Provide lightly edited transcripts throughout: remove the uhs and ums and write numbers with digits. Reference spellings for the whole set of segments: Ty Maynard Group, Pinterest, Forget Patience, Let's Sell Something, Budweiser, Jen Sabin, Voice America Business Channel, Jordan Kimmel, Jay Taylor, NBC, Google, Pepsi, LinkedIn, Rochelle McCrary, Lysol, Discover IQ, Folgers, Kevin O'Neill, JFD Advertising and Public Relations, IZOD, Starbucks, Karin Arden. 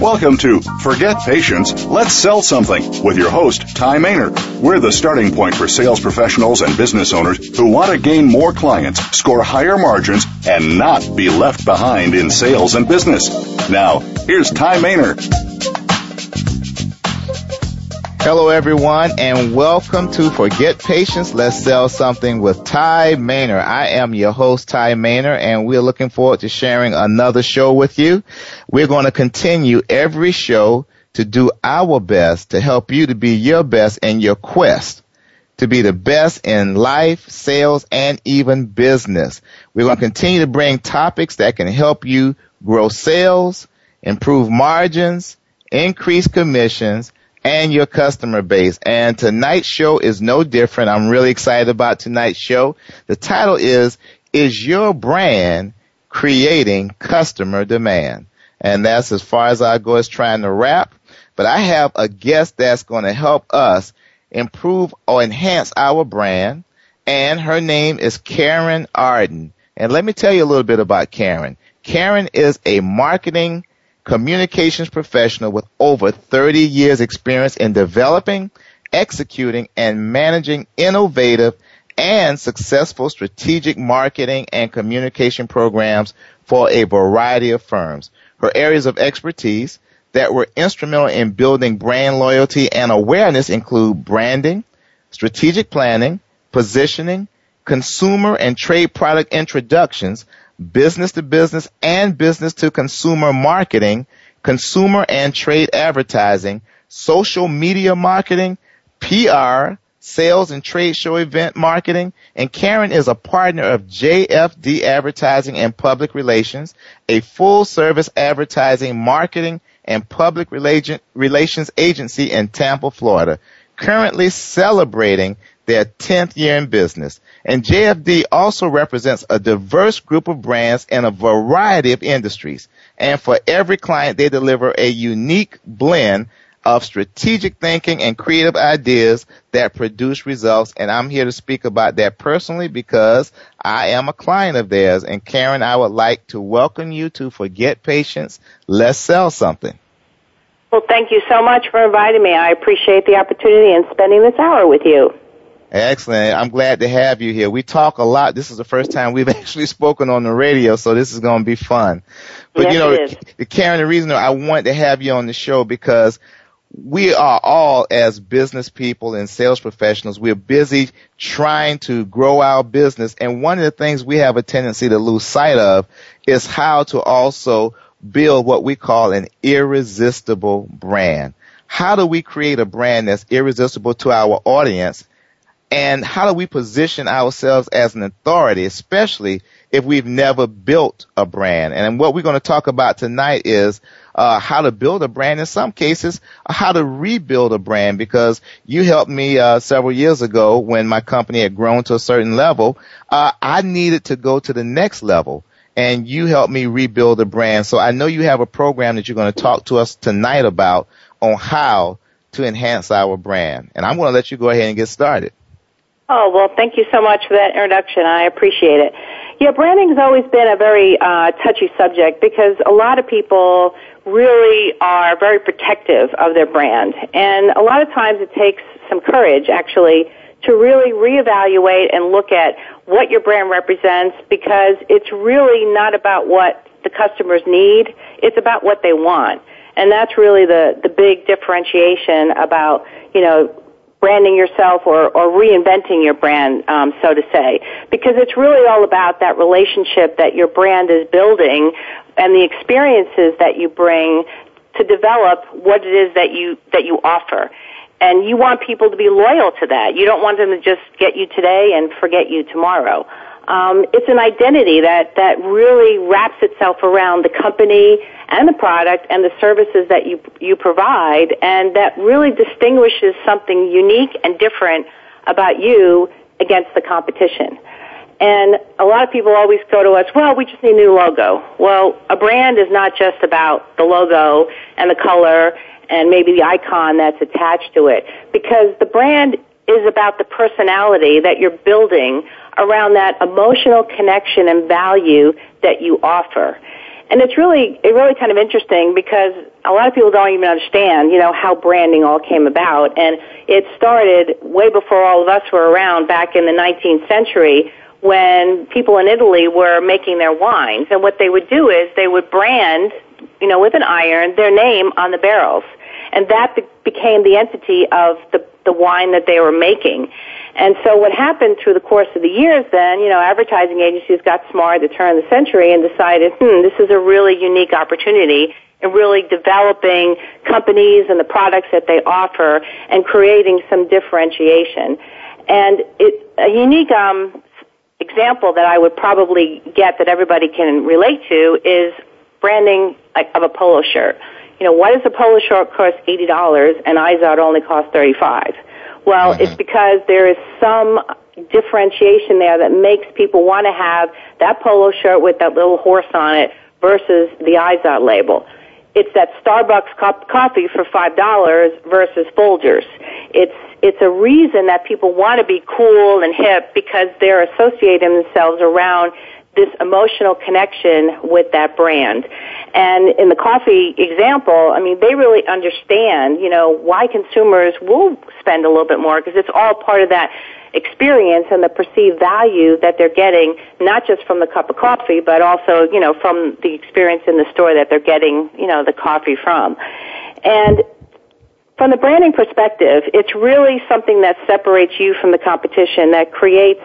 Welcome to Forget Patience, Let's Sell Something with your host, Ty Maynard. We're the starting point for sales professionals and business owners who want to gain more clients, score higher margins, and not be left behind in sales and business. Now, here's Ty Maynard. Hello, everyone, and welcome to Forget Patience, Let's Sell Something with Ty Maynard. I am your host, Ty Maynard, and we're looking forward to sharing another show with you. We're going to continue every show to do our best to help you to be your best in your quest to be the best in life, sales, and even business. We're going to continue to bring topics that can help you grow sales, improve margins, increase commissions, and your customer base. And tonight's show is no different. I'm really excited about tonight's show. The title is your brand creating customer demand? And that's as far as I go as trying to wrap. But I have a guest that's going to help us improve or enhance our brand. And her name is Karin Arden. And let me tell you a little bit about Karin. Karin is a marketing communications professional with over 30 years experience in developing, executing, and managing innovative and successful strategic marketing and communication programs for a variety of firms. Her areas of expertise that were instrumental in building brand loyalty and awareness include branding, strategic planning, positioning, consumer and trade product introductions, business-to-business and business-to-consumer marketing, consumer and trade advertising, social media marketing, PR, sales and trade show event marketing, and Karin is a partner of JFD Advertising and Public Relations, a full-service advertising, marketing, and public relations agency in Tampa, Florida, currently celebrating their 10th year in business. And JFD also represents a diverse group of brands in a variety of industries. And for every client, they deliver a unique blend of strategic thinking and creative ideas that produce results. And I'm here to speak about that personally because I am a client of theirs. And Karin, I would like to welcome you to Forget Patience, Let's Sell Something. Well, thank you so much for inviting me. I appreciate the opportunity and spending this hour with you. Excellent. I'm glad to have you here. We talk a lot. This is the first time we've actually spoken on the radio, so this is going to be fun. But yes, you know, Karin, the reason I want to have you on the show because we are all, as business people and sales professionals, we're busy trying to grow our business. And one of the things we have a tendency to lose sight of is how to also build what we call an irresistible brand. How do we create a brand that's irresistible to our audience? And how do we position ourselves as an authority, especially if we've never built a brand? And what we're going to talk about tonight is how to build a brand. In some cases, how to rebuild a brand, because you helped me several years ago when my company had grown to a certain level. I needed to go to the next level, and you helped me rebuild a brand. So I know you have a program that you're going to talk to us tonight about on how to enhance our brand. And I'm going to let you go ahead and get started. Oh, well, thank you so much for that introduction. I appreciate it. Yeah, branding's always been a very touchy subject because a lot of people really are very protective of their brand. And a lot of times it takes some courage, actually, to really reevaluate and look at what your brand represents, because it's really not about what the customers need. It's about what they want. And that's really the big differentiation about, you know, branding yourself or reinventing your brand, so to say, because it's really all about that relationship that your brand is building and the experiences that you bring to develop what it is that you offer. And you want people to be loyal to that. You don't want them to just get you today and forget you tomorrow. It's an identity that really wraps itself around the company and the product and the services that you provide, and that really distinguishes something unique and different about you against the competition. And a lot of people always go to us, well, we just need a new logo. Well, a brand is not just about the logo and the color and maybe the icon that's attached to it, because the brand is about the personality that you're building around that emotional connection and value that you offer. And it's really kind of interesting, because a lot of people don't even understand, how branding all came about. And it started way before all of us were around, back in the 19th century, when people in Italy were making their wines. And what they would do is they would brand, with an iron, their name on the barrels. And that became the entity of the wine that they were making. And so what happened through the course of the years then, advertising agencies got smart at the turn of the century and decided, this is a really unique opportunity in really developing companies and the products that they offer and creating some differentiation. And it's a unique example that I would probably get that everybody can relate to is branding of a polo shirt. Why does a polo shirt cost $80 and IZOD only costs $35? Well, It's because there is some differentiation there that makes people want to have that polo shirt with that little horse on it versus the IZOD label. It's that Starbucks cup coffee for $5 versus Folgers. It's a reason that people want to be cool and hip, because they're associating themselves around this emotional connection with that brand. And in the coffee example, they really understand, why consumers will spend a little bit more, because it's all part of that experience and the perceived value that they're getting, not just from the cup of coffee, but also, from the experience in the store that they're getting, the coffee from. And from the branding perspective, it's really something that separates you from the competition, that creates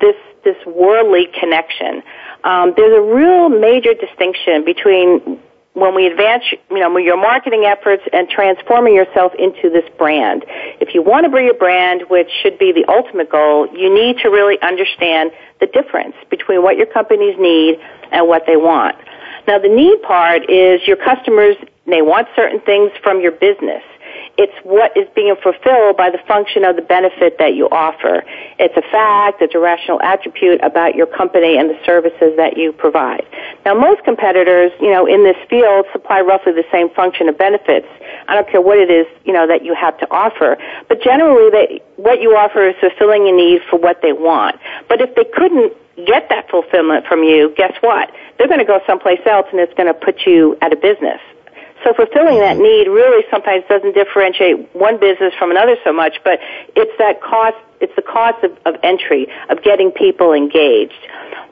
this worldly connection. There's a real major distinction between when we advance, your marketing efforts and transforming yourself into this brand. If you want to be a brand, which should be the ultimate goal, you need to really understand the difference between what your companies need and what they want. Now, the need part is your customers, they want certain things from your business. It's what is being fulfilled by the function of the benefit that you offer. It's a fact, it's a rational attribute about your company and the services that you provide. Now, most competitors, in this field supply roughly the same function of benefits. I don't care what it is, that you have to offer. But generally, what you offer is fulfilling a need for what they want. But if they couldn't get that fulfillment from you, guess what? They're going to go someplace else, and it's going to put you out of business. So fulfilling that need really sometimes doesn't differentiate one business from another so much, but it's that cost. It's the cost of entry, of getting people engaged.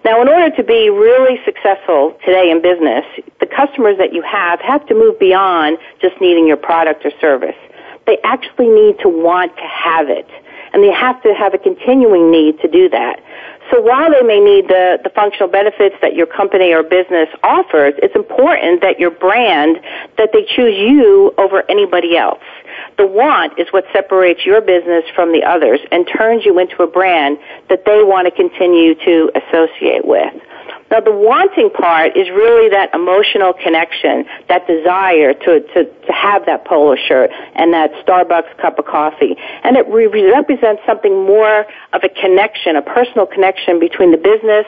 Now, in order to be really successful today in business, the customers that you have to move beyond just needing your product or service. They actually need to want to have it, and they have to have a continuing need to do that. So while they may need the functional benefits that your company or business offers, it's important that your brand, that they choose you over anybody else. The want is what separates your business from the others and turns you into a brand that they want to continue to associate with. Now, the wanting part is really that emotional connection, that desire to have that polo shirt and that Starbucks cup of coffee. And it represents something more of a connection, a personal connection between the business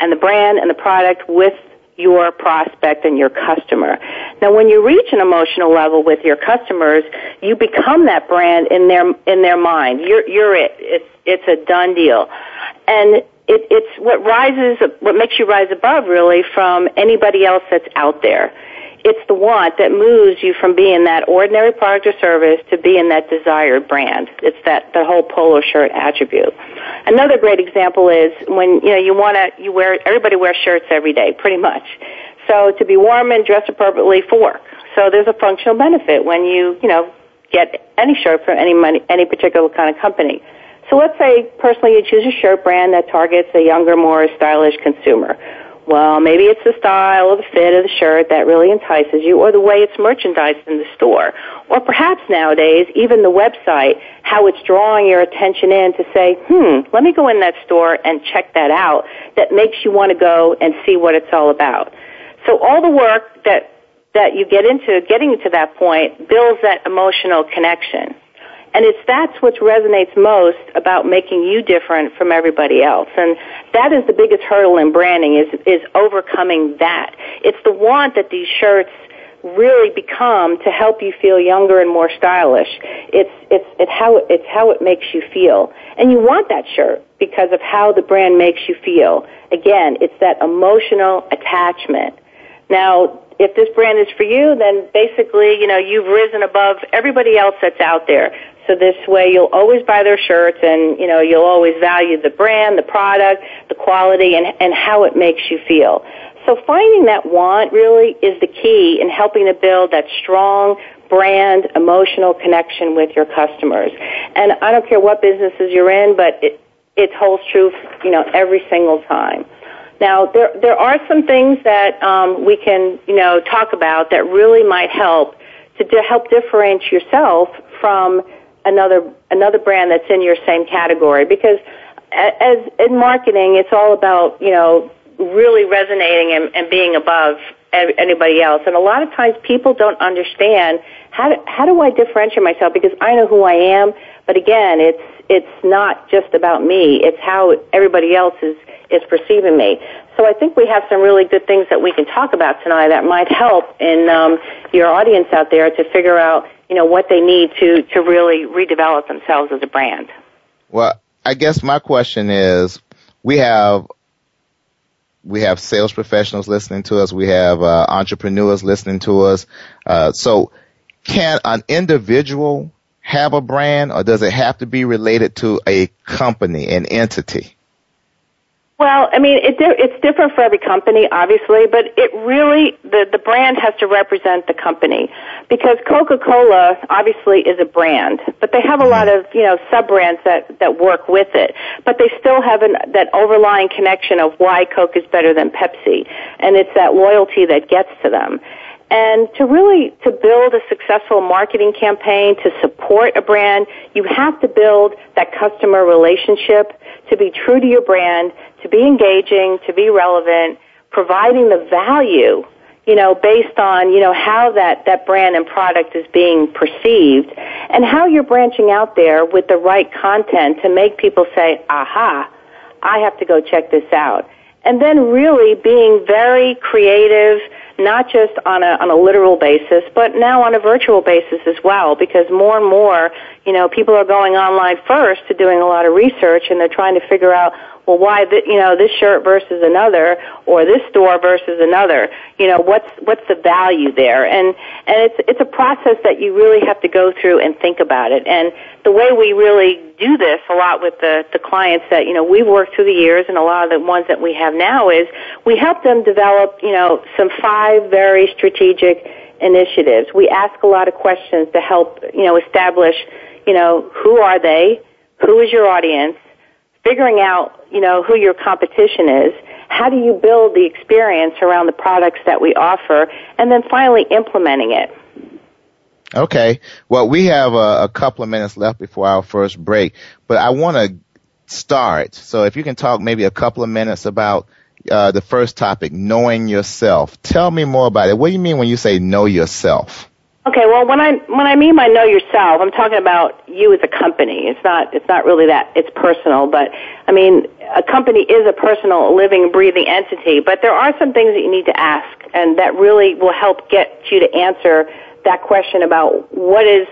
and the brand and the product with your prospect and your customer. Now, when you reach an emotional level with your customers, you become that brand in their mind. You're it. It's a done deal. And it's what makes you rise above, really, from anybody else that's out there. It's the want that moves you from being that ordinary product or service to being that desired brand. It's the whole polo shirt attribute. Another great example is when everybody wears shirts every day, pretty much. So to be warm and dress appropriately for work. So there's a functional benefit when you get any shirt from any particular kind of company. So let's say, personally, you choose a shirt brand that targets a younger, more stylish consumer. Well, maybe it's the style or the fit of the shirt that really entices you, or the way it's merchandised in the store. Or perhaps nowadays, even the website, how it's drawing your attention in to say, let me go in that store and check that out, that makes you want to go and see what it's all about. So all the work that you get into getting to that point builds that emotional connection. And that's what resonates most about making you different from everybody else. And that is the biggest hurdle in branding, is overcoming that. It's the want that these shirts really become to help you feel younger and more stylish. It's how it makes you feel. And you want that shirt because of how the brand makes you feel. Again, it's that emotional attachment. Now, if this brand is for you, then basically, you've risen above everybody else that's out there. So this way you'll always buy their shirts and, you'll always value the brand, the product, the quality, and how it makes you feel. So finding that want really is the key in helping to build that strong brand emotional connection with your customers. And I don't care what businesses you're in, but it holds true, every single time. Now, there are some things that we can, talk about that really might help to help differentiate yourself from another brand that's in your same category. Because as in marketing, it's all about, really resonating and being above anybody else. And a lot of times people don't understand how do I differentiate myself, because I know who I am. But again, it's not just about me. It's how everybody else is perceiving me. So I think we have some really good things that we can talk about tonight that might help in your audience out there to figure out, what they need to really redevelop themselves as a brand. Well, I guess my question is, we have sales professionals listening to us. We have entrepreneurs listening to us. So can an individual have a brand, or does it have to be related to a company, an entity? Well, I mean, it's different for every company, obviously, but it really, the brand has to represent the company, because Coca-Cola obviously is a brand, but they have a lot of, sub-brands that work with it, but they still have that overlying connection of why Coke is better than Pepsi, and it's that loyalty that gets to them. And to build a successful marketing campaign to support a brand, you have to build that customer relationship, to be true to your brand, to be engaging, to be relevant, providing the value, based on, how that brand and product is being perceived, and how you're branching out there with the right content to make people say, aha, I have to go check this out. And then really being very creative, not just on a literal basis, but now on a virtual basis as well, because more and more, people are going online first to doing a lot of research, and they're trying to figure out, well, why this shirt versus another, or this store versus another, what's the value there? And it's a process that you really have to go through and think about it. And the way we really do this a lot with the clients that, we've worked through the years, and a lot of the ones that we have now, is we help them develop, some 5 very strategic initiatives. We ask a lot of questions to help, establish, who are they? Who is your audience? Figuring out, who your competition is, how do you build the experience around the products that we offer, and then finally implementing it. Okay. Well, we have a couple of minutes left before our first break, but I want to start. So if you can talk maybe a couple of minutes about the first topic, knowing yourself. Tell me more about it. What do you mean when you say know yourself? Okay, well, when I mean by know yourself, I'm talking about you as a company. It's not really that. It's personal, but I mean, a company is a personal, living, breathing entity, but there are some things that you need to ask, and that really will help get you to answer that question about what is,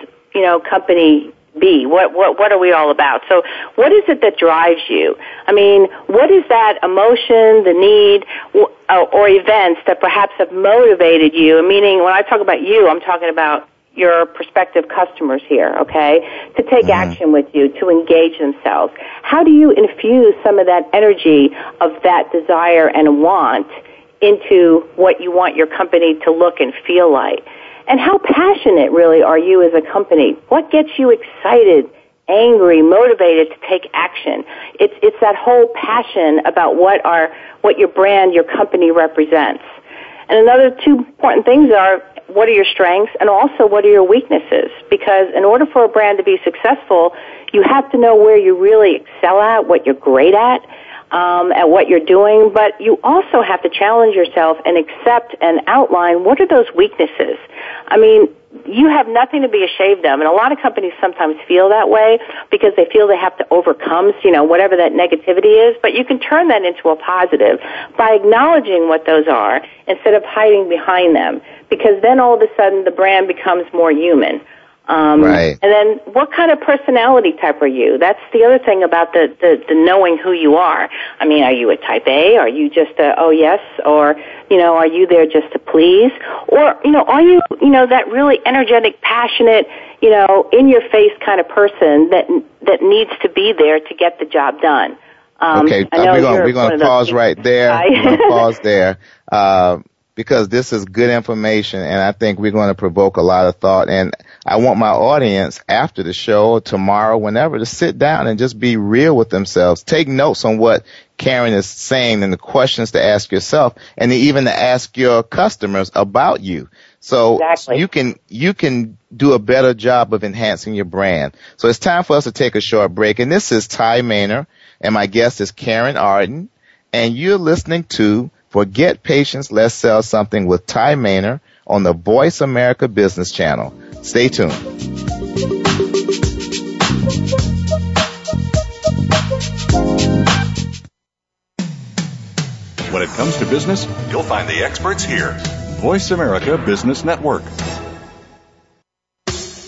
company be? What are we all about? So what is it that drives you? I mean, what is that emotion, the need, or events that perhaps have motivated you? Meaning, when I talk about you, I'm talking about your prospective customers here, okay? To take action with you, to engage themselves. How do you infuse some of that energy of that desire and want into what you want your company to look and feel like? And how passionate really are you as a company? What gets you excited, angry, motivated to take action? It's that whole passion about what your brand, your company represents. And another two important things are, what are your strengths and also what are your weaknesses? Because in order for a brand to be successful, you have to know where you really excel at, what you're great at what you're doing, but you also have to challenge yourself and accept and outline what are those weaknesses. I mean, you have nothing to be ashamed of, and a lot of companies sometimes feel that way because they feel they have to overcome, you know, whatever that negativity is, but you can turn that into a positive by acknowledging what those are instead of hiding behind them, because then all of a sudden the brand becomes more human. Right. And then what kind of personality type are you? That's the other thing about the knowing who you are. I mean, are you a type A? Are you just a, oh yes? Or, you know, are you there just to please? Or, you know, are you, you know, that really energetic, passionate, you know, in your face kind of person that needs to be there to get the job done? Okay, we're going to pause right there. Because this is good information, and I think we're going to provoke a lot of thought. And I want my audience after the show, tomorrow, whenever, to sit down and just be real with themselves. Take notes on what Karin is saying and the questions to ask yourself, and even to ask your customers about you. So exactly. You can do a better job of enhancing your brand. So it's time for us to take a short break. And this is Ty Maynard, and my guest is Karin Arden, and you're listening to Forget Patience, Let's Sell Something with Ty Maynard on the Voice America Business Channel. Stay tuned. When it comes to business, you'll find the experts here. Voice America Business Network.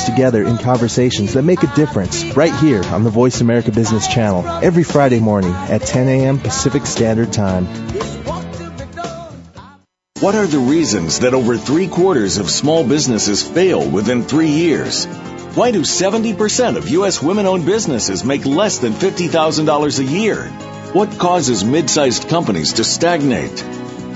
together in conversations that make a difference, right here on the Voice America Business Channel every Friday morning at 10 a.m. Pacific Standard Time. What are the reasons that over 3/4 of small businesses fail within 3 years? Why do 70% of U.S. women-owned businesses make less than $50,000 a year? What causes mid-sized companies to stagnate?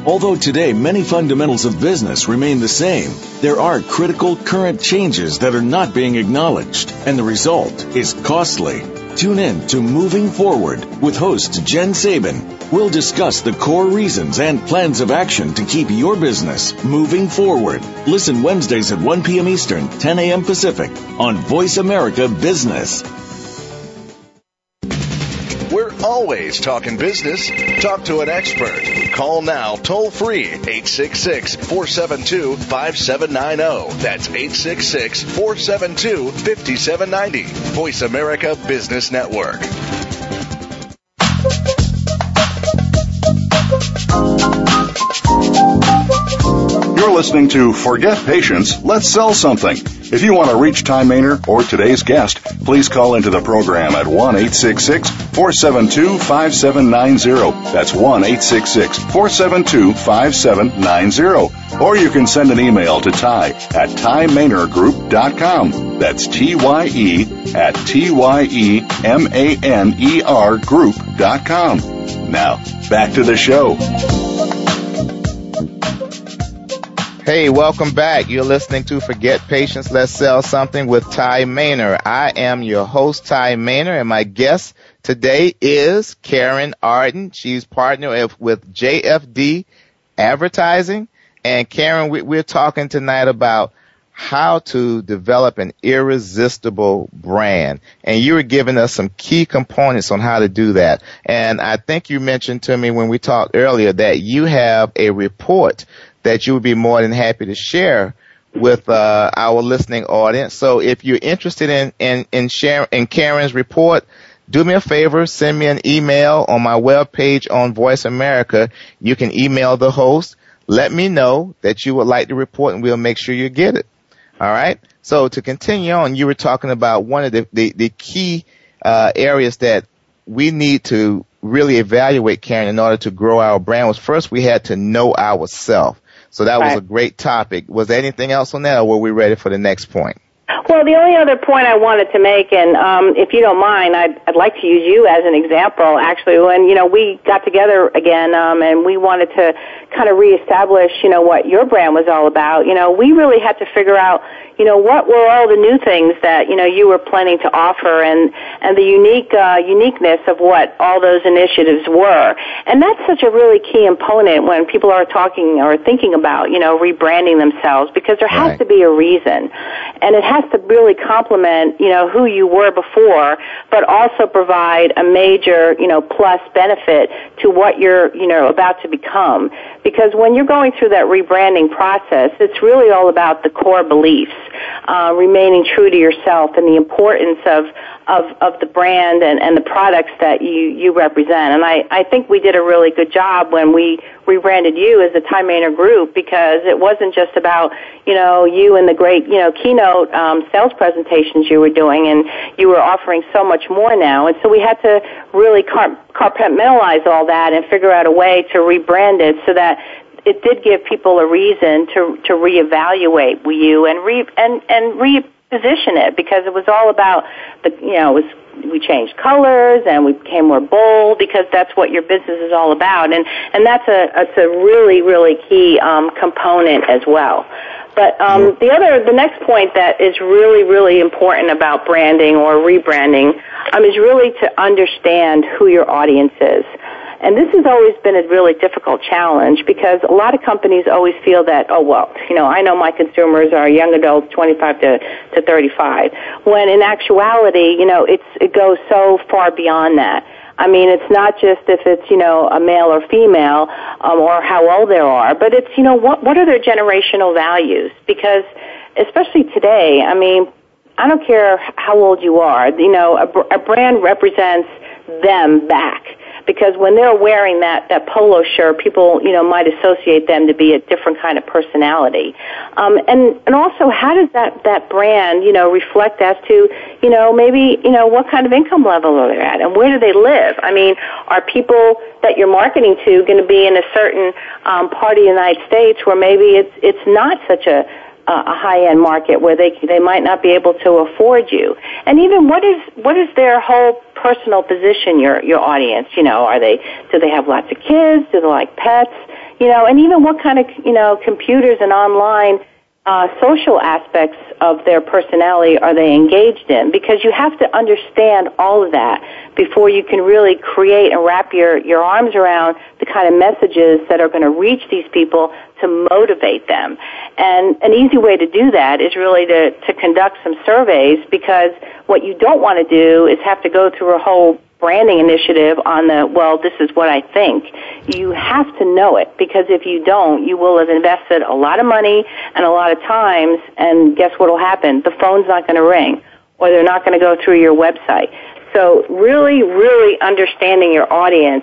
Although today many fundamentals of business remain the same, there are critical current changes that are not being acknowledged, and the result is costly. Tune in to Moving Forward with host Jen Sabin. We'll discuss the core reasons and plans of action to keep your business moving forward. Listen Wednesdays at 1 p.m. Eastern, 10 a.m. Pacific on Voice America Business. We're always talking business. Talk to an expert. Call now, toll free, 866-472-5790. That's 866-472-5790. Voice America Business Network. You're listening to Forget Patience, Let's Sell Something. If you want to reach Ty Maynard or today's guest, please call into the program at 1-866-472-5790. That's 1-866-472-5790. Or you can send an email to Ty at tymaynardgroup.com. That's T-Y-E at T-Y-E-M-A-N-E-R group.com. Now, back to the show. Hey, welcome back. You're listening to Forget Patience, Let's Sell Something with Ty Maynard. I am your host, Ty Maynard, and my guest today is Karin Arden. She's partner with JFD Advertising. And Karin, we're talking tonight about how to develop an irresistible brand. And you were giving us some key components on how to do that. And I think you mentioned to me when we talked earlier that you have a report that you would be more than happy to share with our listening audience. So if you're interested in Karin's report, do me a favor, send me an email on my webpage on Voice America. You can email the host. Let me know that you would like the report, and we'll make sure you get it. All right. So to continue on, you were talking about one of the key areas that we need to really evaluate, Karin, in order to grow our brand was first we had to know ourselves. So that was a great topic. Was there anything else on that, or were we ready for the next point? Well, the only other point I wanted to make, and if you don't mind, I'd like to use you as an example, actually. When, you know, we got together again and we wanted to kind of reestablish, you know, what your brand was all about, you know, we really had to figure out, you know, what were all the new things that, you know, you were planning to offer and the uniqueness of what all those initiatives were. And that's such a really key component when people are talking or thinking about, you know, rebranding themselves, because there has to be a reason. And it has to really complement, you know, who you were before, but also provide a major, you know, plus benefit to what you're, you know, about to become. Because when you're going through that rebranding process, it's really all about the core beliefs, remaining true to yourself, and the importance of the brand and the products that you represent. And I think we did a really good job when we rebranded you as the Ty Maynard Group, because it wasn't just about, you know, you and the great, you know, keynote sales presentations you were doing, and you were offering so much more now. And so we had to really compartmentalize all that and figure out a way to rebrand it so that it did give people a reason to reevaluate you and reposition it, because it was all about the, you know, it was. We changed colors and we became more bold, because that's what your business is all about, and that's a really, really key component as well. But the next point that is really, really important about branding or rebranding is really to understand who your audience is. And this has always been a really difficult challenge, because a lot of companies always feel that, oh, well, you know, I know my consumers are young adults, 25 to 35, when in actuality, you know, it goes so far beyond that. I mean, it's not just if it's, you know, a male or female or how old they are, but it's, you know, what are their generational values? Because especially today, I mean, I don't care how old you are, you know, a brand represents them back. Because when they're wearing that polo shirt, people, you know, might associate them to be a different kind of personality. And also, how does that brand, you know, reflect as to, you know, maybe, you know, what kind of income level are they at and where do they live? I mean, are people that you're marketing to going to be in a certain part of the United States where maybe it's not such a high-end market, where they might not be able to afford you? And even what is their whole personal position, your audience? You know, do they have lots of kids? Do they like pets? You know, and even what kind of, you know, computers and online social aspects of their personality are they engaged in? Because you have to understand all of that before you can really create and wrap your arms around the kind of messages that are going to reach these people to motivate them. And an easy way to do that is really to conduct some surveys, because what you don't want to do is have to go through a whole branding initiative on the, well, this is what I think. You have to know it, because if you don't, you will have invested a lot of money and a lot of times, and guess what will happen? The phone's not going to ring, or they're not going to go through your website. So really, really understanding your audience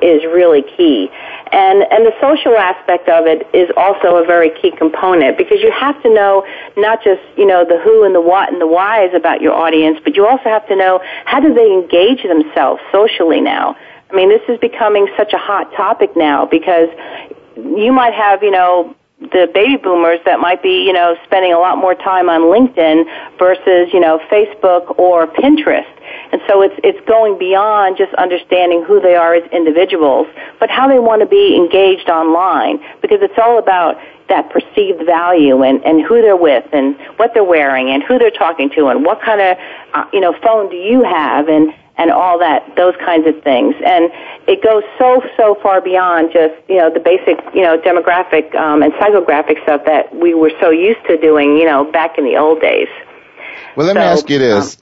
is really key. And the social aspect of it is also a very key component, because you have to know not just, you know, the who and the what and the whys about your audience, but you also have to know how do they engage themselves socially now. I mean, this is becoming such a hot topic now, because you might have, you know, the baby boomers that might be, you know, spending a lot more time on LinkedIn versus, you know, Facebook or Pinterest. And so it's going beyond just understanding who they are as individuals, but how they want to be engaged online, because it's all about that perceived value and who they're with and what they're wearing and who they're talking to and what kind of, you know, phone do you have and all that, those kinds of things. And it goes so far beyond just, you know, the basic, you know, demographic and psychographic stuff that we were so used to doing, you know, back in the old days. Well, let me ask you this.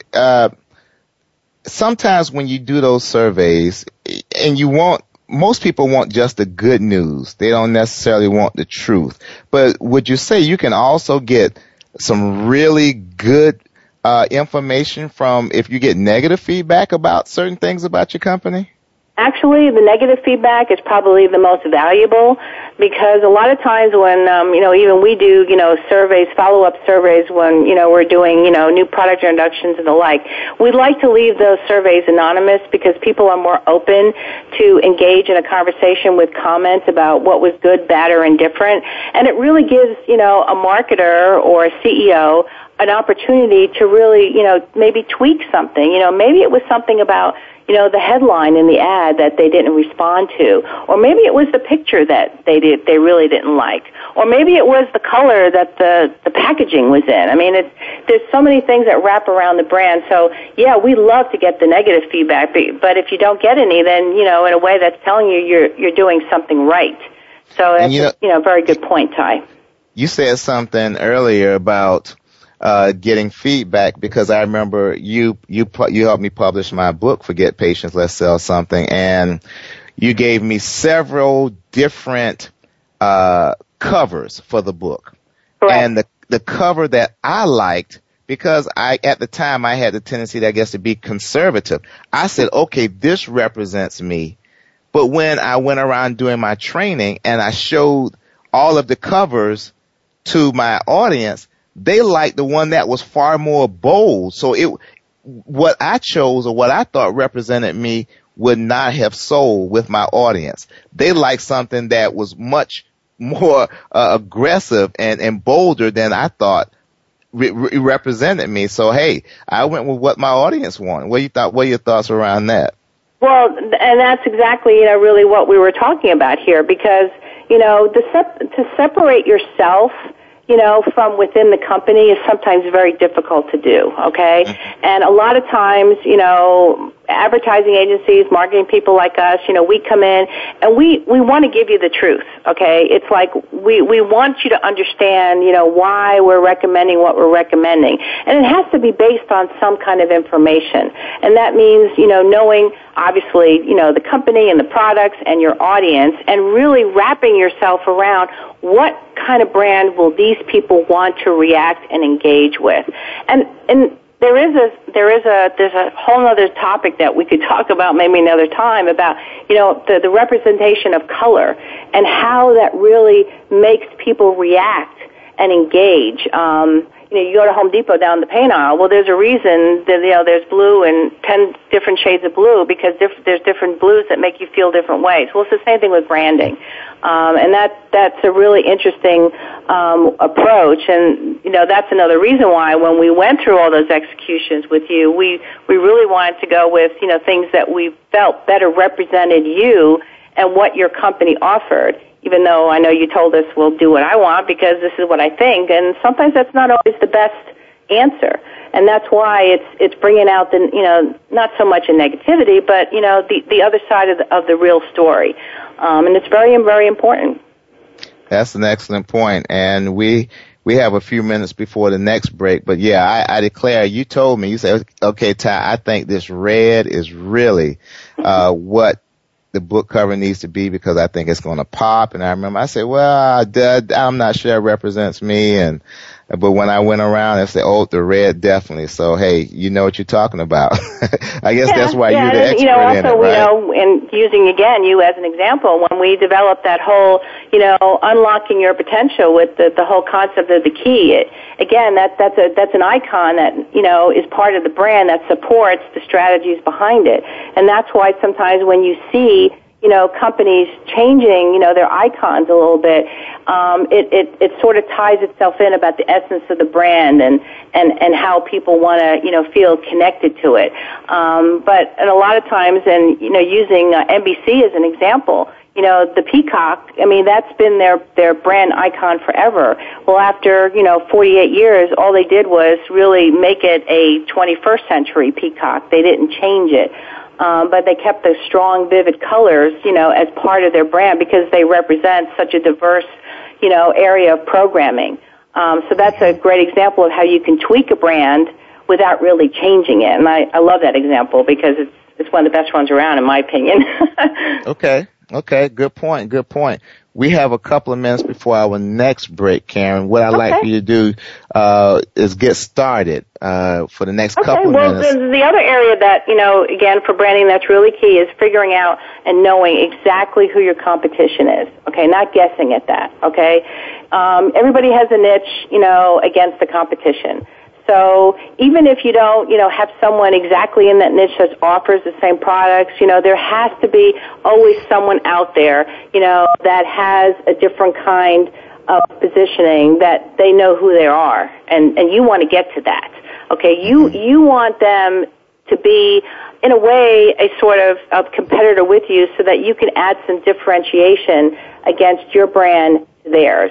Sometimes when you do those surveys, and most people want just the good news. They don't necessarily want the truth. But would you say you can also get some really good information from if you get negative feedback about certain things about your company? Actually, the negative feedback is probably the most valuable, because a lot of times when, even we do, surveys, follow-up surveys when, we're doing, new product introductions and the like, we like to leave those surveys anonymous because people are more open to engage in a conversation with comments about what was good, bad, or indifferent. And it really gives, a marketer or a CEO an opportunity to really, maybe tweak something. Maybe it was something about, the headline in the ad that they didn't respond to, or maybe it was the picture that they really didn't like, or maybe it was the color that the packaging was in. I mean, there's so many things that wrap around the brand. So yeah, we love to get the negative feedback, but if you don't get any, then in a way that's telling you you're doing something right. So that's very good point, Ty. You said something earlier about getting feedback, because I remember you helped me publish my book, Forget Patience, Let's Sell Something, and you gave me several different covers for the book. Correct. And the cover that I liked, because at the time I had the tendency, to be conservative. I said, okay, this represents me. But when I went around doing my training and I showed all of the covers to my audience, they liked the one that was far more bold. So what I chose or what I thought represented me would not have sold with my audience. They liked something that was much more aggressive and bolder than I thought represented me. So, hey, I went with what my audience wanted. What are your thoughts around that? Well, and that's exactly, really what we were talking about here, because, to separate yourself from within the company is sometimes very difficult to do, okay? And a lot of times, advertising agencies, marketing people like us, we come in and we want to give you the truth, okay? It's like we want you to understand, why we're recommending what we're recommending. And it has to be based on some kind of information. And that means, knowing, obviously, the company and the products and your audience, and really wrapping yourself around what kind of brand will these people want to react and engage with. And there's a whole other topic that we could talk about maybe another time about, the representation of color and how that really makes people react and engage. You go to Home Depot down the paint aisle. Well, there's a reason that, there's blue and 10 different shades of blue, because there's different blues that make you feel different ways. Well, it's the same thing with branding. And that's a really interesting, approach. And, that's another reason why when we went through all those executions with you, we really wanted to go with, things that we felt better represented you and what your company offered. Even though I know you told us we'll do what I want because this is what I think, and sometimes that's not always the best answer, and that's why it's bringing out the not so much a negativity, but the other side of the real story, and it's very, very important. That's an excellent point, and we have a few minutes before the next break, but yeah, I declare, you told me, you said, okay, Ty, I think this red is really what the book cover needs to be, because I think it's going to pop. And I remember I said, well, I'm not sure it represents me. But when I went around, I said, oh, the red definitely. So, hey, you know what you're talking about. I guess that's why you're the expert in it, right? And using, again, you as an example, when we developed that whole, unlocking your potential with the whole concept of the key, that's an icon that, is part of the brand that supports the strategies behind it. And that's why sometimes when you see, companies changing, their icons a little bit, it sort of ties itself in about the essence of the brand and how people want to, feel connected to it. But and a lot of times, and, using NBC as an example, the peacock, I mean, that's been their brand icon forever. Well, after, 48 years, all they did was really make it a 21st century peacock. They didn't change it. But they kept those strong, vivid colors, as part of their brand, because they represent such a diverse, area of programming. So that's a great example of how you can tweak a brand without really changing it. And I love that example because it's one of the best ones around, in my opinion. Okay. Good point. We have a couple of minutes before our next break, Karin. What I'd like for you to do is get started for the next couple of minutes. Well, the other area that, you know, again, for branding that's really key is figuring out and knowing exactly who your competition is, okay, not guessing at that, okay? Everybody has a niche, you know, against the competition. So even if you don't, you know, have someone exactly in that niche that offers the same products, you know, there has to be always someone out there, you know, that has a different kind of positioning that they know who they are. And you want to get to that. Okay, you want them to be, in a way, a sort of competitor with you so that you can add some differentiation against your brand to theirs.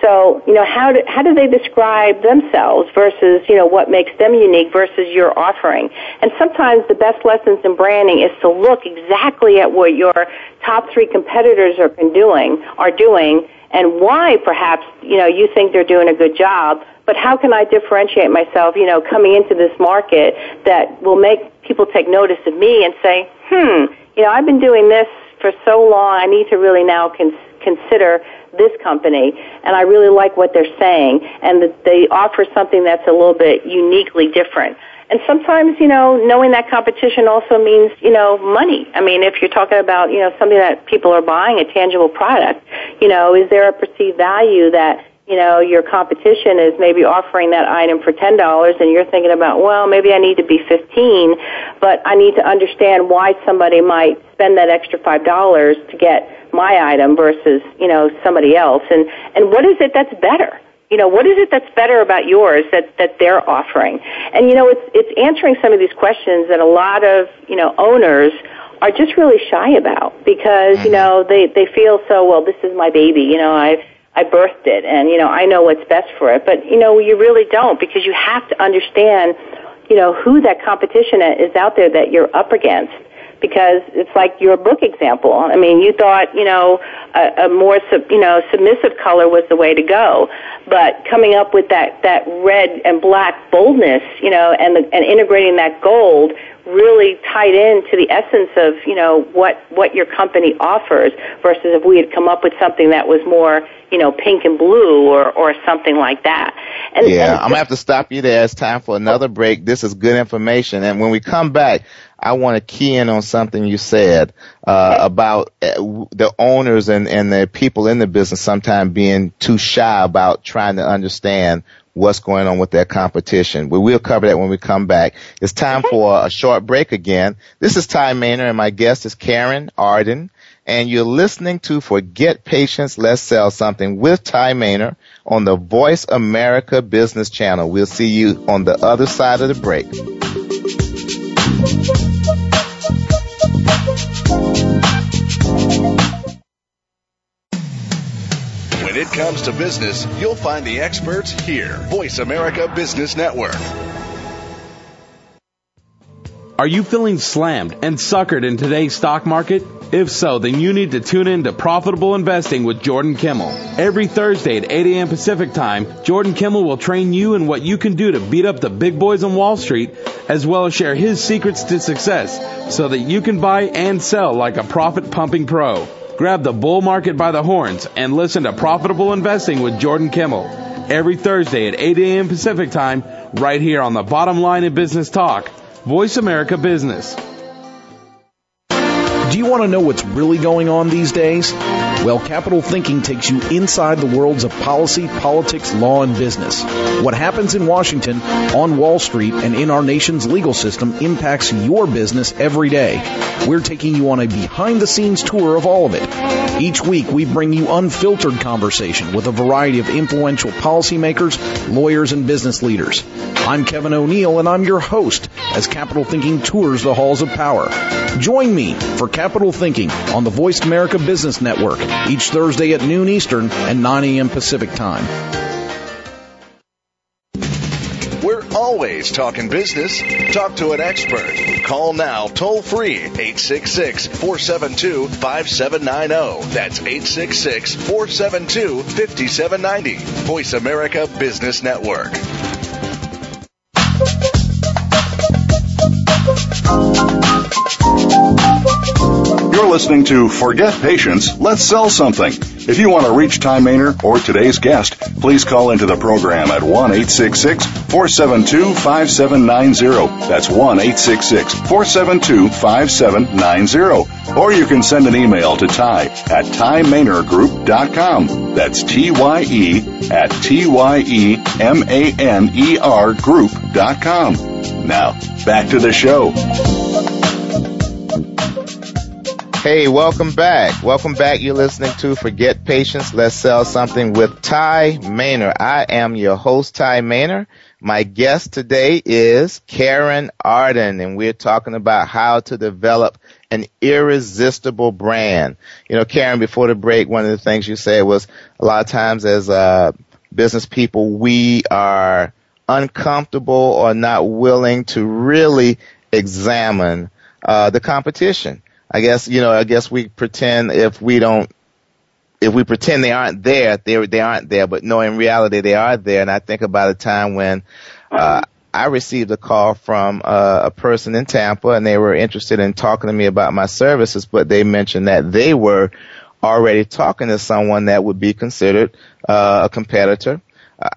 So, you know, how do they describe themselves versus, you know, what makes them unique versus your offering? And sometimes the best lessons in branding is to look exactly at what your top three competitors are doing and why perhaps, you know, you think they're doing a good job, but how can I differentiate myself, you know, coming into this market that will make people take notice of me and say, you know, I've been doing this for so long, I need to really now consider this company, and I really like what they're saying, and that they offer something that's a little bit uniquely different. And sometimes, you know, knowing that competition also means, you know, money. I mean, if you're talking about, you know, something that people are buying, a tangible product, you know, is there a perceived value that, you know, your competition is maybe offering that item for $10, and you're thinking about, well, maybe I need to be $15, but I need to understand why somebody might spend that extra $5 to get my item versus, you know, somebody else, and what is it that's better? You know, what is it that's better about yours that they're offering? And, you know, it's answering some of these questions that a lot of, you know, owners are just really shy about because, you know, they feel so, well, this is my baby, you know, I birthed it and, you know, I know what's best for it. But, you know, you really don't because you have to understand, you know, who that competition is out there that you're up against. Because it's like your book example. I mean, you thought, you know, a more, submissive color was the way to go. But coming up with that red and black boldness, you know, and integrating that gold really tied into the essence of, you know, what your company offers versus if we had come up with something that was more, you know, pink and blue or something like that. I'm going to have to stop you there. It's time for another break. This is good information. And when we come back, I want to key in on something you said about the owners and the people in the business sometimes being too shy about trying to understand what's going on with their competition. We will cover that when we come back. It's time for a short break again. This is Ty Maynard, and my guest is Karin Arden. And you're listening to Forget Patience, Let's Sell Something with Ty Maynard on the Voice America Business Channel. We'll see you on the other side of the break. When it comes to business, you'll find the experts here. Voice America Business Network. Are you feeling slammed and suckered in today's stock market? If so, then you need to tune in to Profitable Investing with Jordan Kimmel. Every Thursday at 8 a.m. Pacific Time, Jordan Kimmel will train you in what you can do to beat up the big boys on Wall Street, as well as share his secrets to success so that you can buy and sell like a profit-pumping pro. Grab the bull market by the horns and listen to Profitable Investing with Jordan Kimmel every Thursday at 8 a.m. Pacific Time right here on the Bottom Line in Business Talk. Voice America Business. Do you want to know what's really going on these days? Well, Capital Thinking takes you inside the worlds of policy, politics, law, and business. What happens in Washington, on Wall Street, and in our nation's legal system impacts your business every day. We're taking you on a behind-the-scenes tour of all of it. Each week, we bring you unfiltered conversation with a variety of influential policymakers, lawyers, and business leaders. I'm Kevin O'Neill, and I'm your host as Capital Thinking tours the halls of power. Join me for Capital Thinking on the Voice America Business Network each Thursday at noon Eastern and 9 a.m. Pacific Time. We're always talking business. Talk to an expert. Call now toll free 866-472-5790. That's 866-472-5790. Voice America Business Network. You're listening to Forget Patience, Let's Sell Something. If you want to reach Ty Maynard or today's guest, please call into the program at 1-866-472-5790. That's 1-866-472-5790. Or you can send an email to Ty at tymaynardgroup.com. That's T-Y-E at T-Y-E-M-A-N-E-R group.com. Now, back to the show. Hey, welcome back. Welcome back. You're listening to Forget Patience, Let's Sell Something with Ty Maynard. I am your host, Ty Maynard. My guest today is Karin Arden, and we're talking about how to develop an irresistible brand. You know, Karin, before the break, one of the things you said was a lot of times as business people, we are uncomfortable or not willing to really examine the competition. I guess we pretend if we pretend they aren't there, they aren't there. But no, in reality, they are there. And I think about a time when I received a call from a person in Tampa, and they were interested in talking to me about my services, but they mentioned that they were already talking to someone that would be considered a competitor.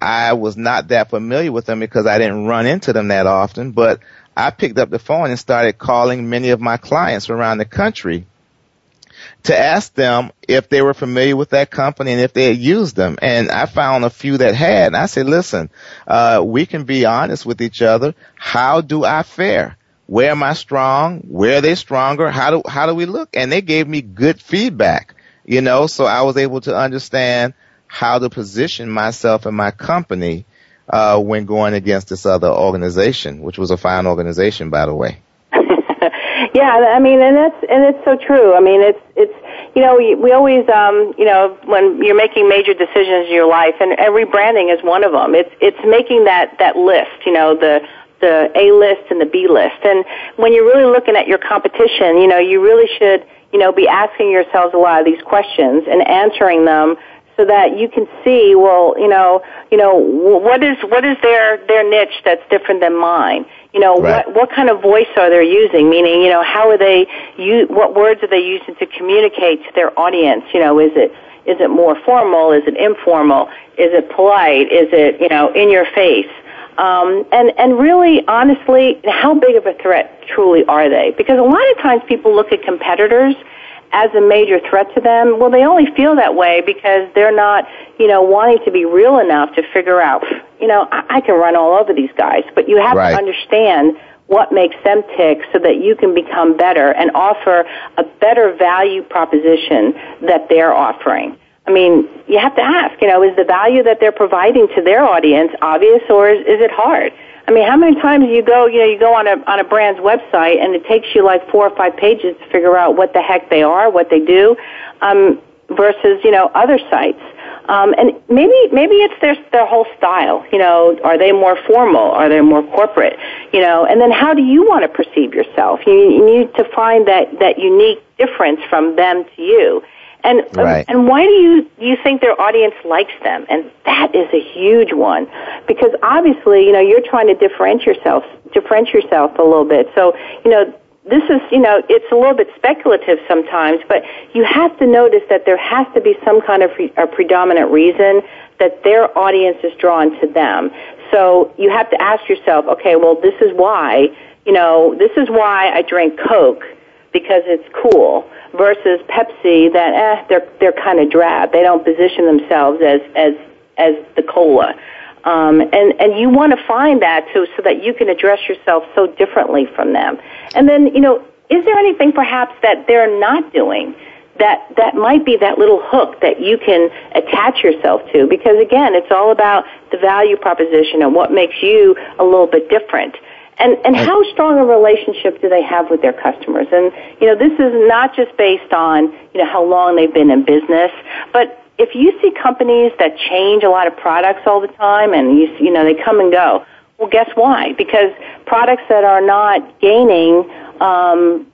I was not that familiar with them because I didn't run into them that often, but I picked up the phone and started calling many of my clients around the country to ask them if they were familiar with that company and if they had used them. And I found a few that had. And I said, listen, we can be honest with each other. How do I fare? Where am I strong? Where are they stronger? How do we look? And they gave me good feedback, you know, so I was able to understand how to position myself and my company when going against this other organization, which was a fine organization, by the way. Yeah, I mean, and it's so true. I mean, it's you know, we always, you know, when you're making major decisions in your life, and rebranding is one of them. It's making that list, you know, the A list and the B list. And when you're really looking at your competition, you know, you really should, you know, be asking yourselves a lot of these questions and answering them, so that you can see, well, you know, what is their niche that's different than mine? You know, right. What kind of voice are they using? Meaning, you know, how are they? What words are they using to communicate to their audience? You know, is it more formal? Is it informal? Is it polite? Is it, you know, in your face? And really, honestly, how big of a threat truly are they? Because a lot of times people look at competitors as a major threat to them. Well, they only feel that way because they're not, you know, wanting to be real enough to figure out, you know, I can run all over these guys. But you have to understand what makes them tick so that you can become better and offer a better value proposition that they're offering. I mean, you have to ask, you know, is the value that they're providing to their audience obvious, or is it hard? I mean, how many times you go on a brand's website and it takes you like 4 or 5 pages to figure out what the heck they are, what they do, versus, you know, other sites. And maybe it's their whole style. You know, are they more formal? Are they more corporate? You know, and then how do you want to perceive yourself? You need to find that unique difference from them to you. And why do you think their audience likes them? And that is a huge one, because obviously, you know, you're trying to differentiate yourself a little bit. So, you know, this is, you know, it's a little bit speculative sometimes, but you have to notice that there has to be some kind of a predominant reason that their audience is drawn to them. So you have to ask yourself, okay, well, this is why I drink Coke, because it's cool, versus Pepsi that they're kind of drab. They don't position themselves as the cola. And you want to find that too, so that you can address yourself so differently from them. And then, you know, is there anything perhaps that they're not doing that might be that little hook that you can attach yourself to? Because again, it's all about the value proposition and what makes you a little bit different. And how strong a relationship do they have with their customers? And, you know, this is not just based on, you know, how long they've been in business, but if you see companies that change a lot of products all the time and, you know, they come and go, well, guess why? Because products that are not gaining,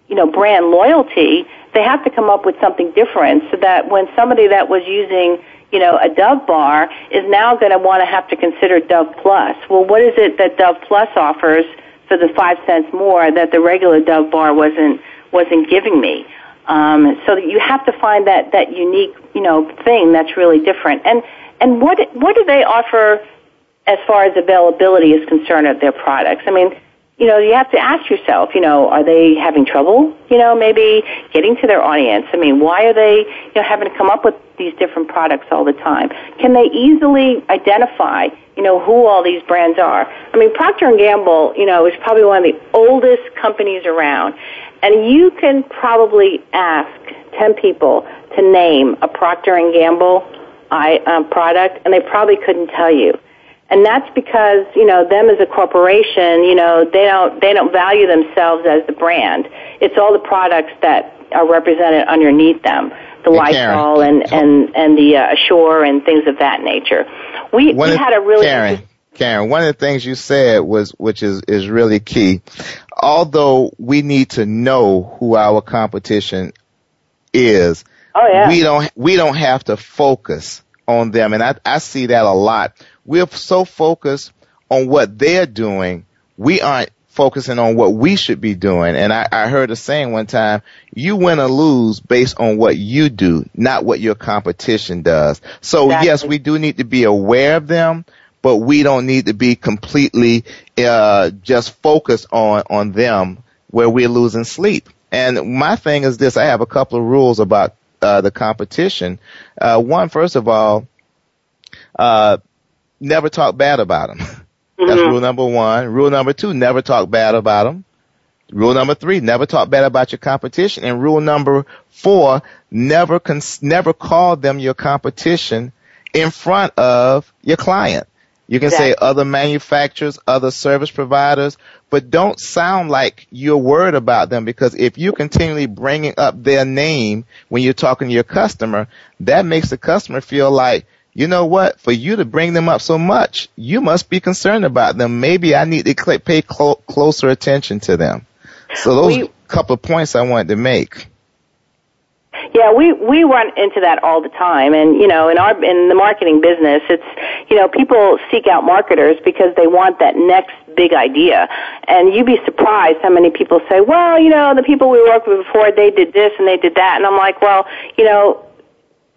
you know, brand loyalty, they have to come up with something different so that when somebody that was using, you know, a Dove bar is now going to want to have to consider Dove Plus. Well, what is it that Dove Plus offers for the 5 cents more that the regular Dove bar wasn't giving me? So that you have to find that unique, thing that's really different. And what do they offer as far as availability is concerned of their products? I mean, you have to ask yourself, are they having trouble, maybe getting to their audience? I mean, why are they, having to come up with these different products all the time? Can they easily identify, who all these brands are? I mean, Procter & Gamble, is probably one of the oldest companies around. And you can probably ask 10 people to name a Procter & Gamble product, and they probably couldn't tell you. And that's because, them as a corporation, they don't value themselves as the brand. It's all the products that are represented underneath them, the Lysol and the Assure and things of that nature. Karin, one of the things you said which is really key. Although we need to know who our competition is, we don't have to focus on them, and I see that a lot. We're so focused on what they're doing, we aren't focusing on what we should be doing. And I heard a saying one time, you win or lose based on what you do, not what your competition does. So, Yes, we do need to be aware of them, but we don't need to be completely just focused on them where we're losing sleep. And my thing is this, I have a couple of rules about the competition. One, first of all, never talk bad about them. Mm-hmm. That's rule number one. Rule number two, never talk bad about them. Rule number three, never talk bad about your competition. And rule number four, never call them your competition in front of your client. You can say other manufacturers, other service providers, but don't sound like you're worried about them, because if you're continually bringing up their name when you're talking to your customer, that makes the customer feel like, you know what, for you to bring them up so much, you must be concerned about them. Maybe I need to pay closer attention to them. So those are a couple of points I wanted to make. Yeah, we run into that all the time. And, in the marketing business, it's, people seek out marketers because they want that next big idea. And you'd be surprised how many people say, well, the people we worked with before, they did this and they did that. And I'm like, well,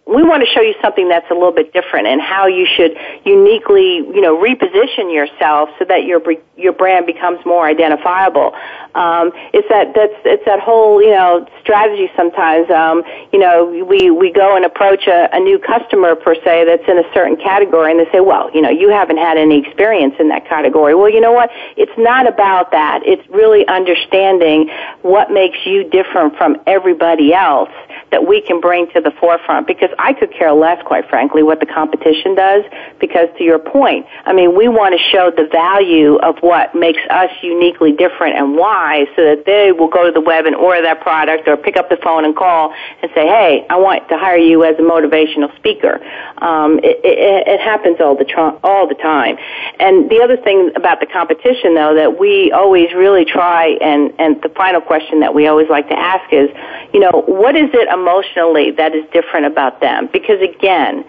we want to show you something that's a little bit different, and how you should uniquely, reposition yourself so that your brand becomes more identifiable. It's that whole, strategy sometimes. We go and approach a new customer per se that's in a certain category, and they say, well, you haven't had any experience in that category. Well, you know what? It's not about that. It's really understanding what makes you different from everybody else that we can bring to the forefront, because I could care less, quite frankly, what the competition does, because to your point, I mean, we want to show the value of what makes us uniquely different and why, so that they will go to the web and order that product or pick up the phone and call and say, hey, I want to hire you as a motivational speaker. It happens all the time. And the other thing about the competition, though, that we always really try, and the final question that we always like to ask is, what is it emotionally that is different about them? Because again,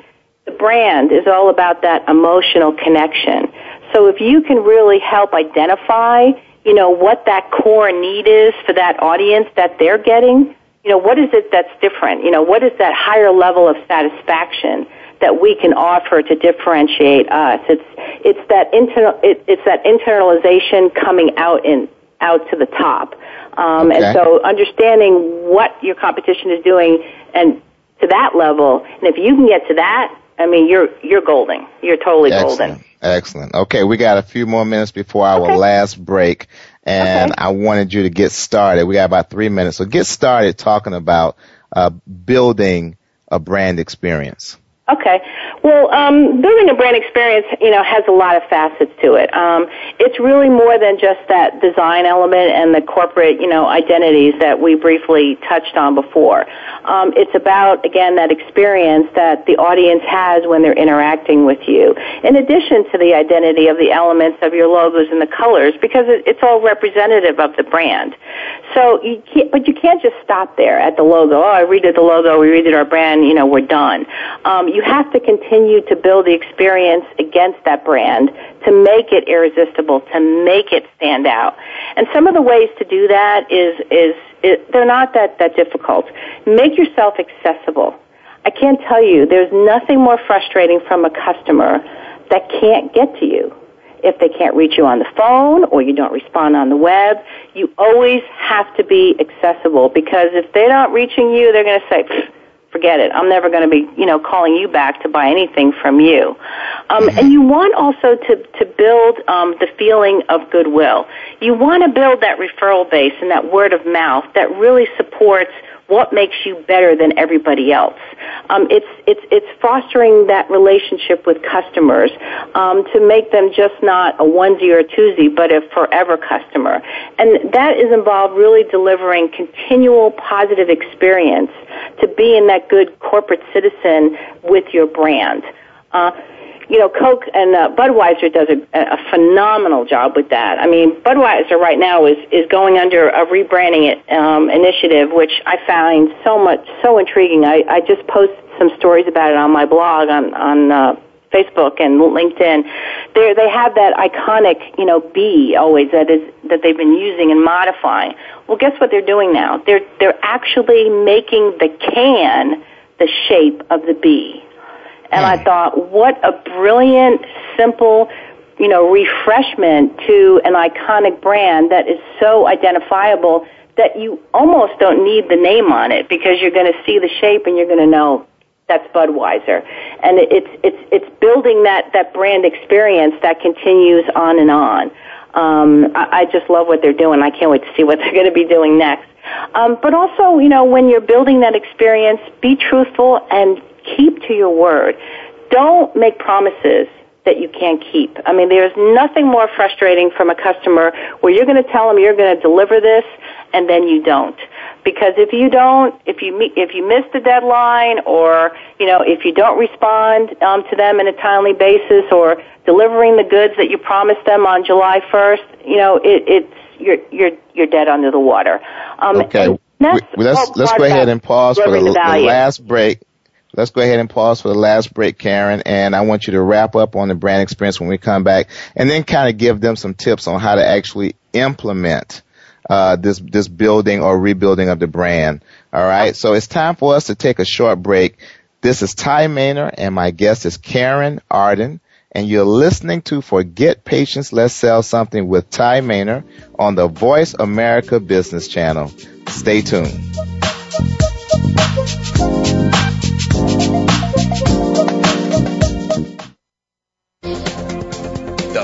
the brand is all about that emotional connection. So if you can really help identify, what that core need is for that audience that they're getting, what is it that's different? What is that higher level of satisfaction that we can offer to differentiate us? It's that it's that internalization coming out to the top. And so understanding what your competition is doing and to that level, and if you can get to that, I mean, you're golden. You're totally golden. Excellent. Okay, we got a few more minutes before our last break, and I wanted you to get started. We got about 3 minutes, so get started talking about building a brand experience. Okay. Well, building a brand experience, has a lot of facets to it. It's really more than just that design element and the corporate, identities that we briefly touched on before. It's about, again, that experience that the audience has when they're interacting with you, in addition to the identity of the elements of your logos and the colors, because it's all representative of the brand. So you can't just stop there at the logo. Oh, I redid the logo, we redid our brand, we're done. You have to continue continue to build the experience against that brand, to make it irresistible, to make it stand out. And some of the ways to do that is they're not that difficult. Make yourself accessible. I can't tell you, there's nothing more frustrating from a customer that can't get to you. If they can't reach you on the phone or you don't respond on the web, you always have to be accessible, because if they're not reaching you, they're going to say, forget it, I'm never going to be, calling you back to buy anything from you. And you want also to build the feeling of goodwill. You want to build that referral base and that word of mouth that really supports what makes you better than everybody else. It's fostering that relationship with customers to make them just not a onesie or a twosie, but a forever customer. And that is involved really delivering continual positive experience to being that good corporate citizen with your brand. Coke and Budweiser does a phenomenal job with that. I mean, Budweiser right now is going under a rebranding initiative, which I find so intriguing. I just posted some stories about it on my blog on Facebook and LinkedIn. They have that iconic, B always that they've been using and modifying. Well, guess what they're doing now? They're actually making the can the shape of the B. And I thought, what a brilliant, simple, refreshment to an iconic brand that is so identifiable that you almost don't need the name on it, because you're going to see the shape and you're going to know that's Budweiser. And it's building that brand experience that continues on and on. I just love what they're doing. I can't wait to see what they're going to be doing next. But also, when you're building that experience, be truthful and keep to your word. Don't make promises that you can't keep. I mean, there's nothing more frustrating from a customer where you're going to tell them you're going to deliver this and then you don't. Because if you don't, if you miss the deadline, or, if you don't respond to them in a timely basis, or delivering the goods that you promised them on July 1st, you're dead under the water. Okay. Let's go ahead and pause for the last break. Let's go ahead and pause for the last break, Karin, and I want you to wrap up on the brand experience when we come back, and then kind of give them some tips on how to actually implement this building or rebuilding of the brand. All right, so it's time for us to take a short break. This is Ty Maynard, and my guest is Karin Arden, and you're listening to Forget Patience, Let's Sell Something with Ty Maynard on the Voice America Business Channel. Stay tuned.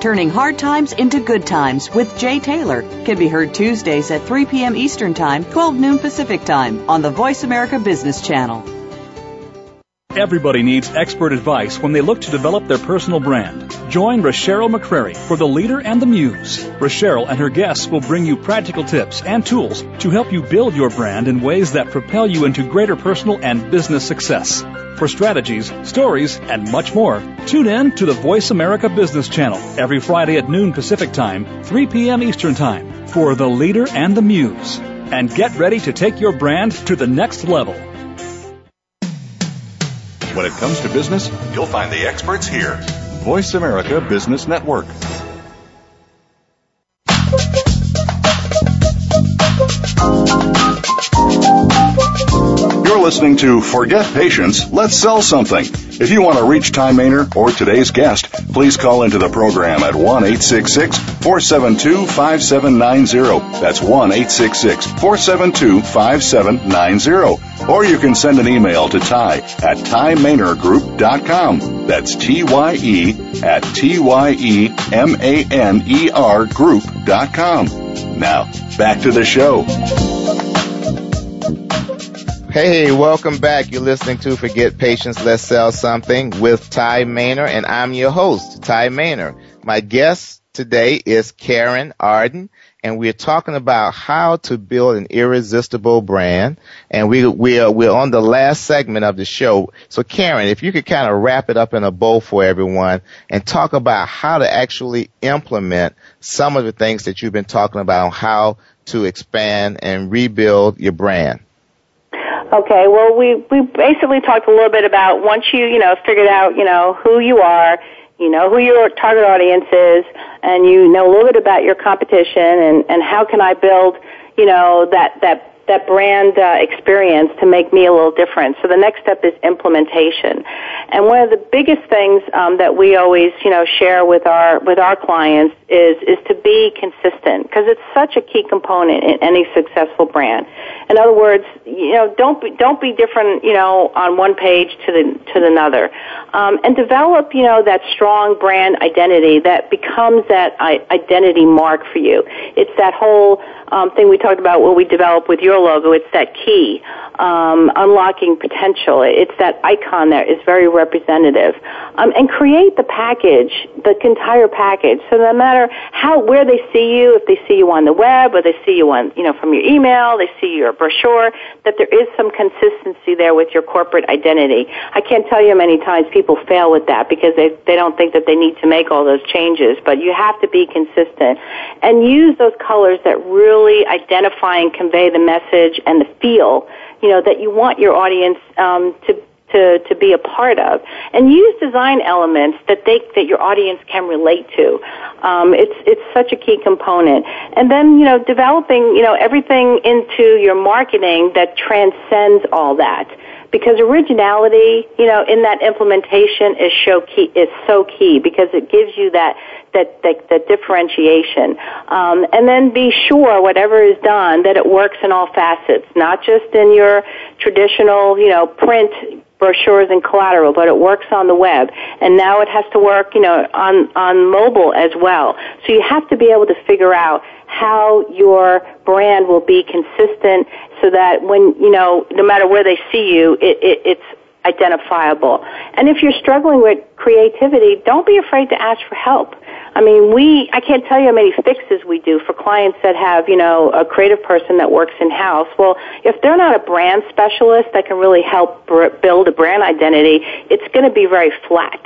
Turning Hard Times into Good Times with Jay Taylor can be heard Tuesdays at 3 p.m. Eastern Time, 12 noon Pacific Time on the Voice America Business Channel. Everybody needs expert advice when they look to develop their personal brand. Join Rochelle McCrary for The Leader and the Muse. Rochelle and her guests will bring you practical tips and tools to help you build your brand in ways that propel you into greater personal and business success. For strategies, stories, and much more, tune in to the Voice America Business Channel every Friday at noon Pacific Time, 3 p.m. Eastern Time for The Leader and the Muse. And get ready to take your brand to the next level. When it comes to business, you'll find the experts here. Voice America Business Network. You're listening to Forget Patience, Let's Sell Something. If you want to reach Ty Maynard or today's guest, please call into the program at 1-866-472-5790. That's 1-866-472-5790. Or you can send an email to Ty at tymaynardgroup.com. That's T-Y-E at T-Y-E-M-A-N-E-R group.com. Now, back to the show. Hey, welcome back. You're listening to Forget Patience, Let's Sell Something with Ty Maynard, and I'm your host, Ty Maynard. My guest today is Karin Arden, and we're talking about how to build an irresistible brand, and we're on the last segment of the show. So Karin, if you could kind of wrap it up in a bow for everyone and talk about how to actually implement some of the things that you've been talking about on how to expand and rebuild your brand. Okay, well, we basically talked a little bit about once you figured out, who you are, you know who your target audience is, and you know a little bit about your competition and how can I build, that brand experience to make me a little different. So the next step is implementation. And one of the biggest things that we always, share with our clients is to be consistent, because it's such a key component in any successful brand. In other words, don't be different, on one page to another. And develop, that strong brand identity that becomes that identity mark for you. It's that whole thing we talked about, what we develop with your logo. It's that key, unlocking potential. It's that icon that is very representative, and create the package, the entire package. So no matter where they see you, if they see you on the web or they see you on, from your email, they see your brochure, that there is some consistency there with your corporate identity. I can't tell you how many times people fail with that because they don't think that they need to make all those changes. But you have to be consistent and use those colors that really identify and convey the message and the feel, that you want your audience to be a part of, and use design elements that your audience can relate to. It's such a key component. And then, developing, everything into your marketing that transcends all that. Because originality, in that implementation is so key, because it gives you that differentiation. And then be sure whatever is done that it works in all facets, not just in your traditional, print brochures and collateral, but it works on the web. And now it has to work, on mobile as well. So you have to be able to figure out how your brand will be consistent so that when, no matter where they see you, it's identifiable. And if you're struggling with creativity, don't be afraid to ask for help. I mean, I can't tell you how many fixes we do for clients that have, a creative person that works in-house. Well, if they're not a brand specialist that can really help build a brand identity, it's going to be very flat.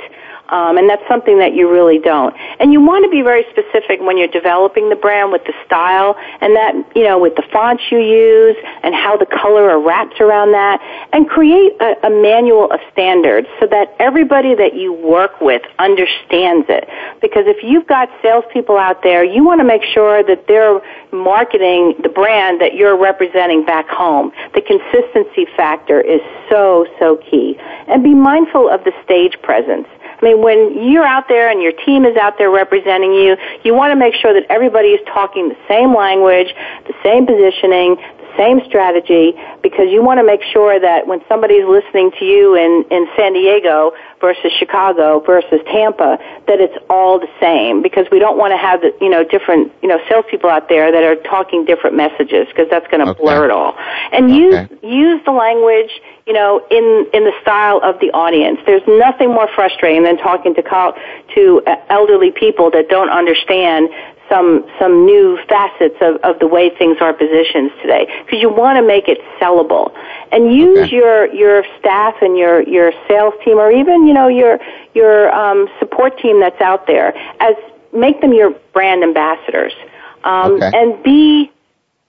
And that's something that you really don't. And you want to be very specific when you're developing the brand with the style and that, with the fonts you use and how the color wraps around that. And create a manual of standards so that everybody that you work with understands it. Because if you've got salespeople out there, you want to make sure that they're marketing the brand that you're representing back home. The consistency factor is so, so key. And be mindful of the stage presence. I mean, when you're out there and your team is out there representing you, you want to make sure that everybody is talking the same language, the same positioning, the same strategy, because you want to make sure that when somebody's listening to you in San Diego versus Chicago versus Tampa, that it's all the same, because we don't want to have the, different, salespeople out there that are talking different messages, because that's going to blur it all. And use the language, in the style of the audience. There's nothing more frustrating than talking to elderly people that don't understand some new facets of the way things are positioned today, because you want to make it sellable. And use your staff and your sales team, or even your support team that's out there, make them your brand ambassadors, and be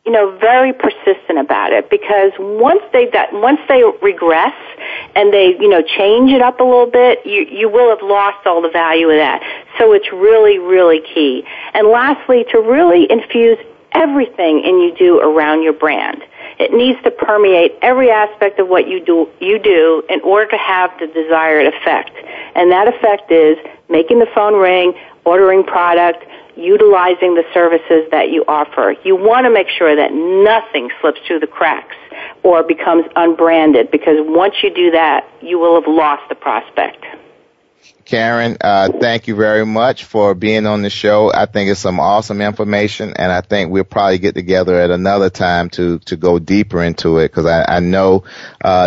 very persistent about it, because once they regress and they, change it up a little bit, you will have lost all the value of that. So it's really, really key. And lastly, to really infuse everything you do around your brand. It needs to permeate every aspect of what you do in order to have the desired effect. And that effect is making the phone ring, ordering product, utilizing the services that you offer. You want to make sure that nothing slips through the cracks or becomes unbranded, because once you do that, you will have lost the prospect. Karin, thank you very much for being on the show. I think it's some awesome information, and I think we'll probably get together at another time to go deeper into it, because I know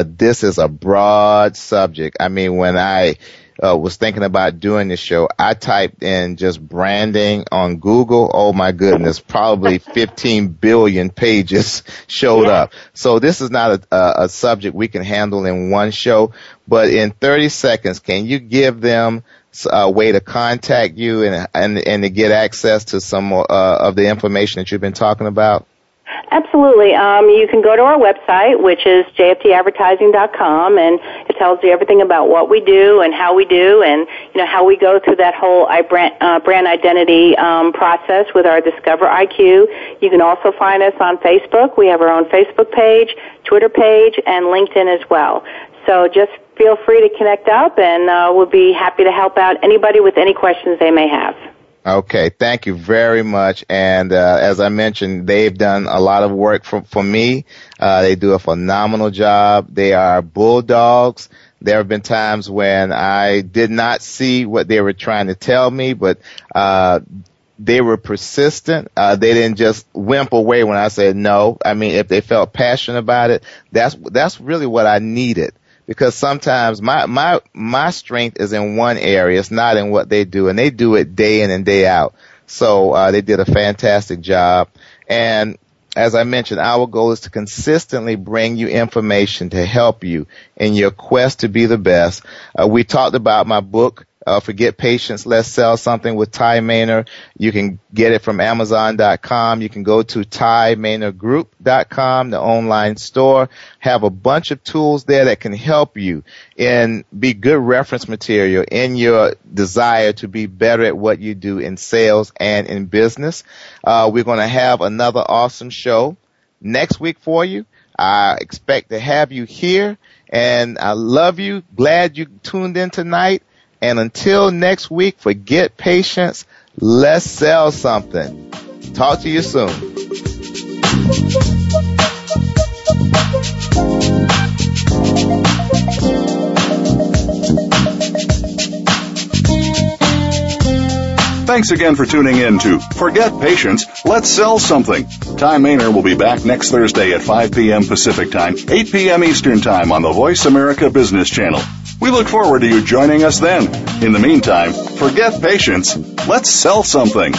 this is a broad subject. I mean, when I was thinking about doing this show, I typed in just branding on Google. Oh, my goodness, probably 15 billion pages showed up. So this is not a subject we can handle in one show. But in 30 seconds, can you give them a way to contact you and to get access to some of the information that you've been talking about? Absolutely. You can go to our website, which is jfdadvertising.com, and it tells you everything about what we do and how we do, and you know how we go through that whole brand identity process with our Discover IQ. You can also find us on Facebook. We have our own Facebook page, Twitter page, and LinkedIn as well. So just feel free to connect up, and we'll be happy to help out anybody with any questions they may have. Okay, thank you very much. And as I mentioned, they've done a lot of work for me. They do a phenomenal job. They are bulldogs. There have been times when I did not see what they were trying to tell me, but they were persistent. They didn't just wimp away when I said no. I mean, if they felt passionate about it, that's really what I needed. Because sometimes my strength is in one area. It's not in what they do. And they do it day in and day out. So they did a fantastic job. And as I mentioned, our goal is to consistently bring you information to help you in your quest to be the best. We talked about my book, Forget Patience, Let's Sell Something with Ty Maynard. You can get it from Amazon.com. You can go to TyMaynardGroup.com, the online store. Have a bunch of tools there that can help you and be good reference material in your desire to be better at what you do in sales and in business. We're going to have another awesome show next week for you. I expect to have you here, and I love you. Glad you tuned in tonight. And until next week, forget patience. Let's sell something. Talk to you soon. Thanks again for tuning in to Forget Patience, Let's Sell Something. Ty Maynard will be back next Thursday at 5 p.m. Pacific Time, 8 p.m. Eastern Time on the Voice America Business Channel. We look forward to you joining us then. In the meantime, forget patience. Let's sell something.